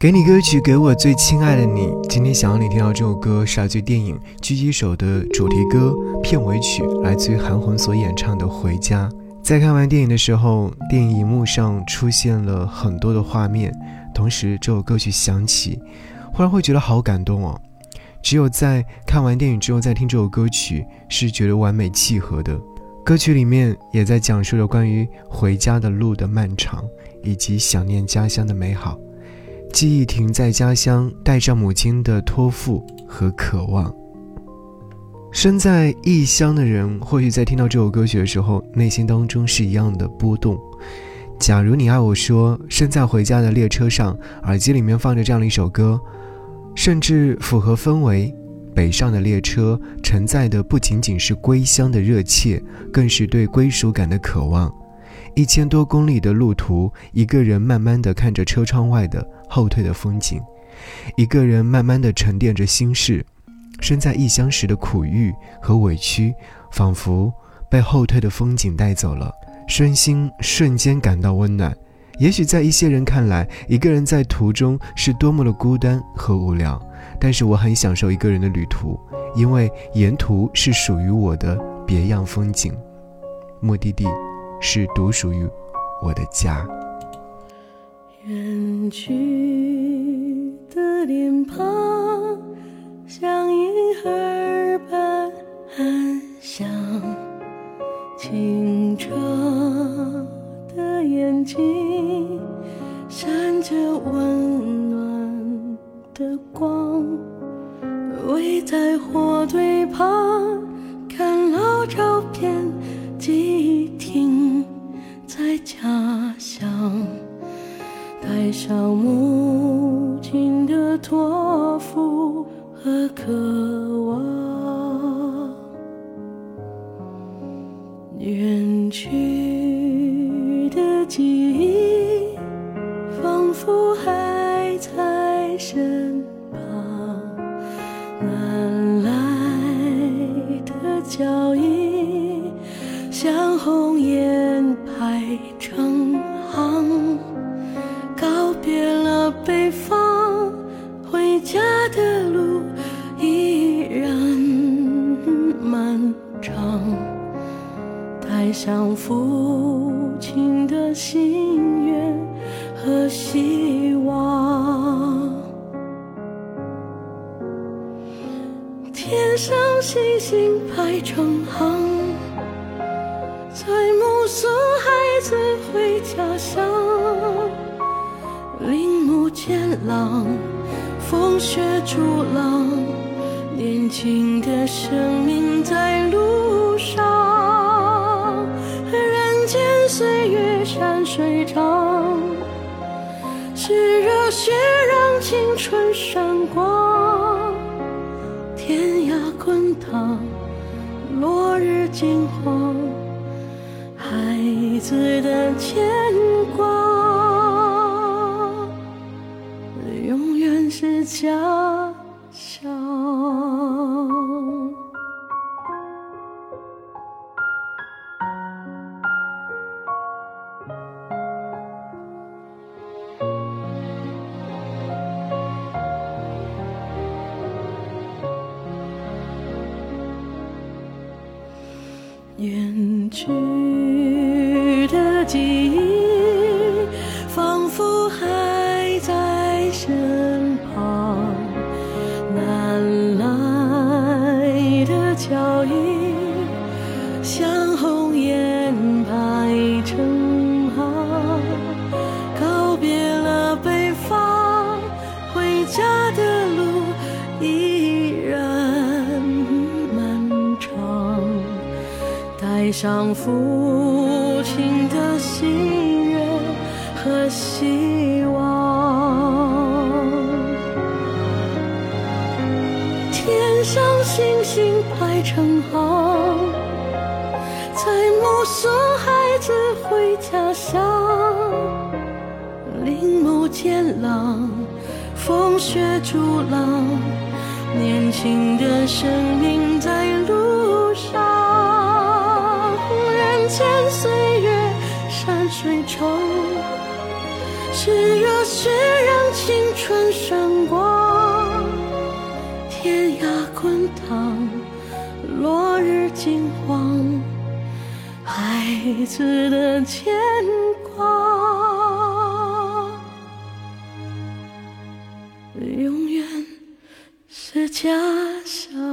给你歌曲，给我最亲爱的你。今天想要你听到这首歌是来自电影《狙击手》的主题歌，片尾曲来自于韩红所演唱的《回家》。在看完电影的时候，电影荧幕上出现了很多的画面，同时这首歌曲响起，忽然会觉得好感动哦。只有在看完电影之后再听这首歌曲，是觉得完美契合的。歌曲里面也在讲述着关于回家的路的漫长，以及想念家乡的美好。记忆停在家乡，带上母亲的托付和渴望。身在异乡的人，或许在听到这首歌曲的时候，内心当中是一样的波动。假如你爱我说，身在回家的列车上，耳机里面放着这样的一首歌，甚至符合氛围。北上的列车承载的不仅仅是归乡的热切，更是对归属感的渴望。1000多公里的路途，一个人慢慢地看着车窗外的后退的风景，一个人慢慢地沉淀着心事。身在异乡时的苦郁和委屈，仿佛被后退的风景带走了，身心瞬间感到温暖。也许在一些人看来，一个人在途中是多么的孤单和无聊，但是我很享受一个人的旅途，因为沿途是属于我的别样风景，目的地是独属于我的家。远去的脸庞像婴儿般安详，清澈的眼睛闪着温暖的光，围在火堆旁看老照片，记忆停在家乡，带上母亲的托付和渴望。远去的记忆仿佛还在身旁，南来的脚印像鸿雁排成行，告别了北方，回家的路依然漫长，带上父亲的心愿和希望。天上星星排成行，在目送孩子回家乡，铃木健郎，风雪助浪，年轻的生命在路上，人间岁月山水长，是热血让青春闪光，天涯滚烫，落日金黄，孩子的牵挂永远是家乡。远去的记忆仿佛还在身旁，南来的脚印像鸿雁排成行，告别了北方，回家的路依然带上父亲的心愿和希望，天上星星排成行，在目送孩子回家乡，铃木健郎，风雪助浪，年轻的生命在路上，千岁月山水长，是热血让青春此的牵挂，永远是家乡。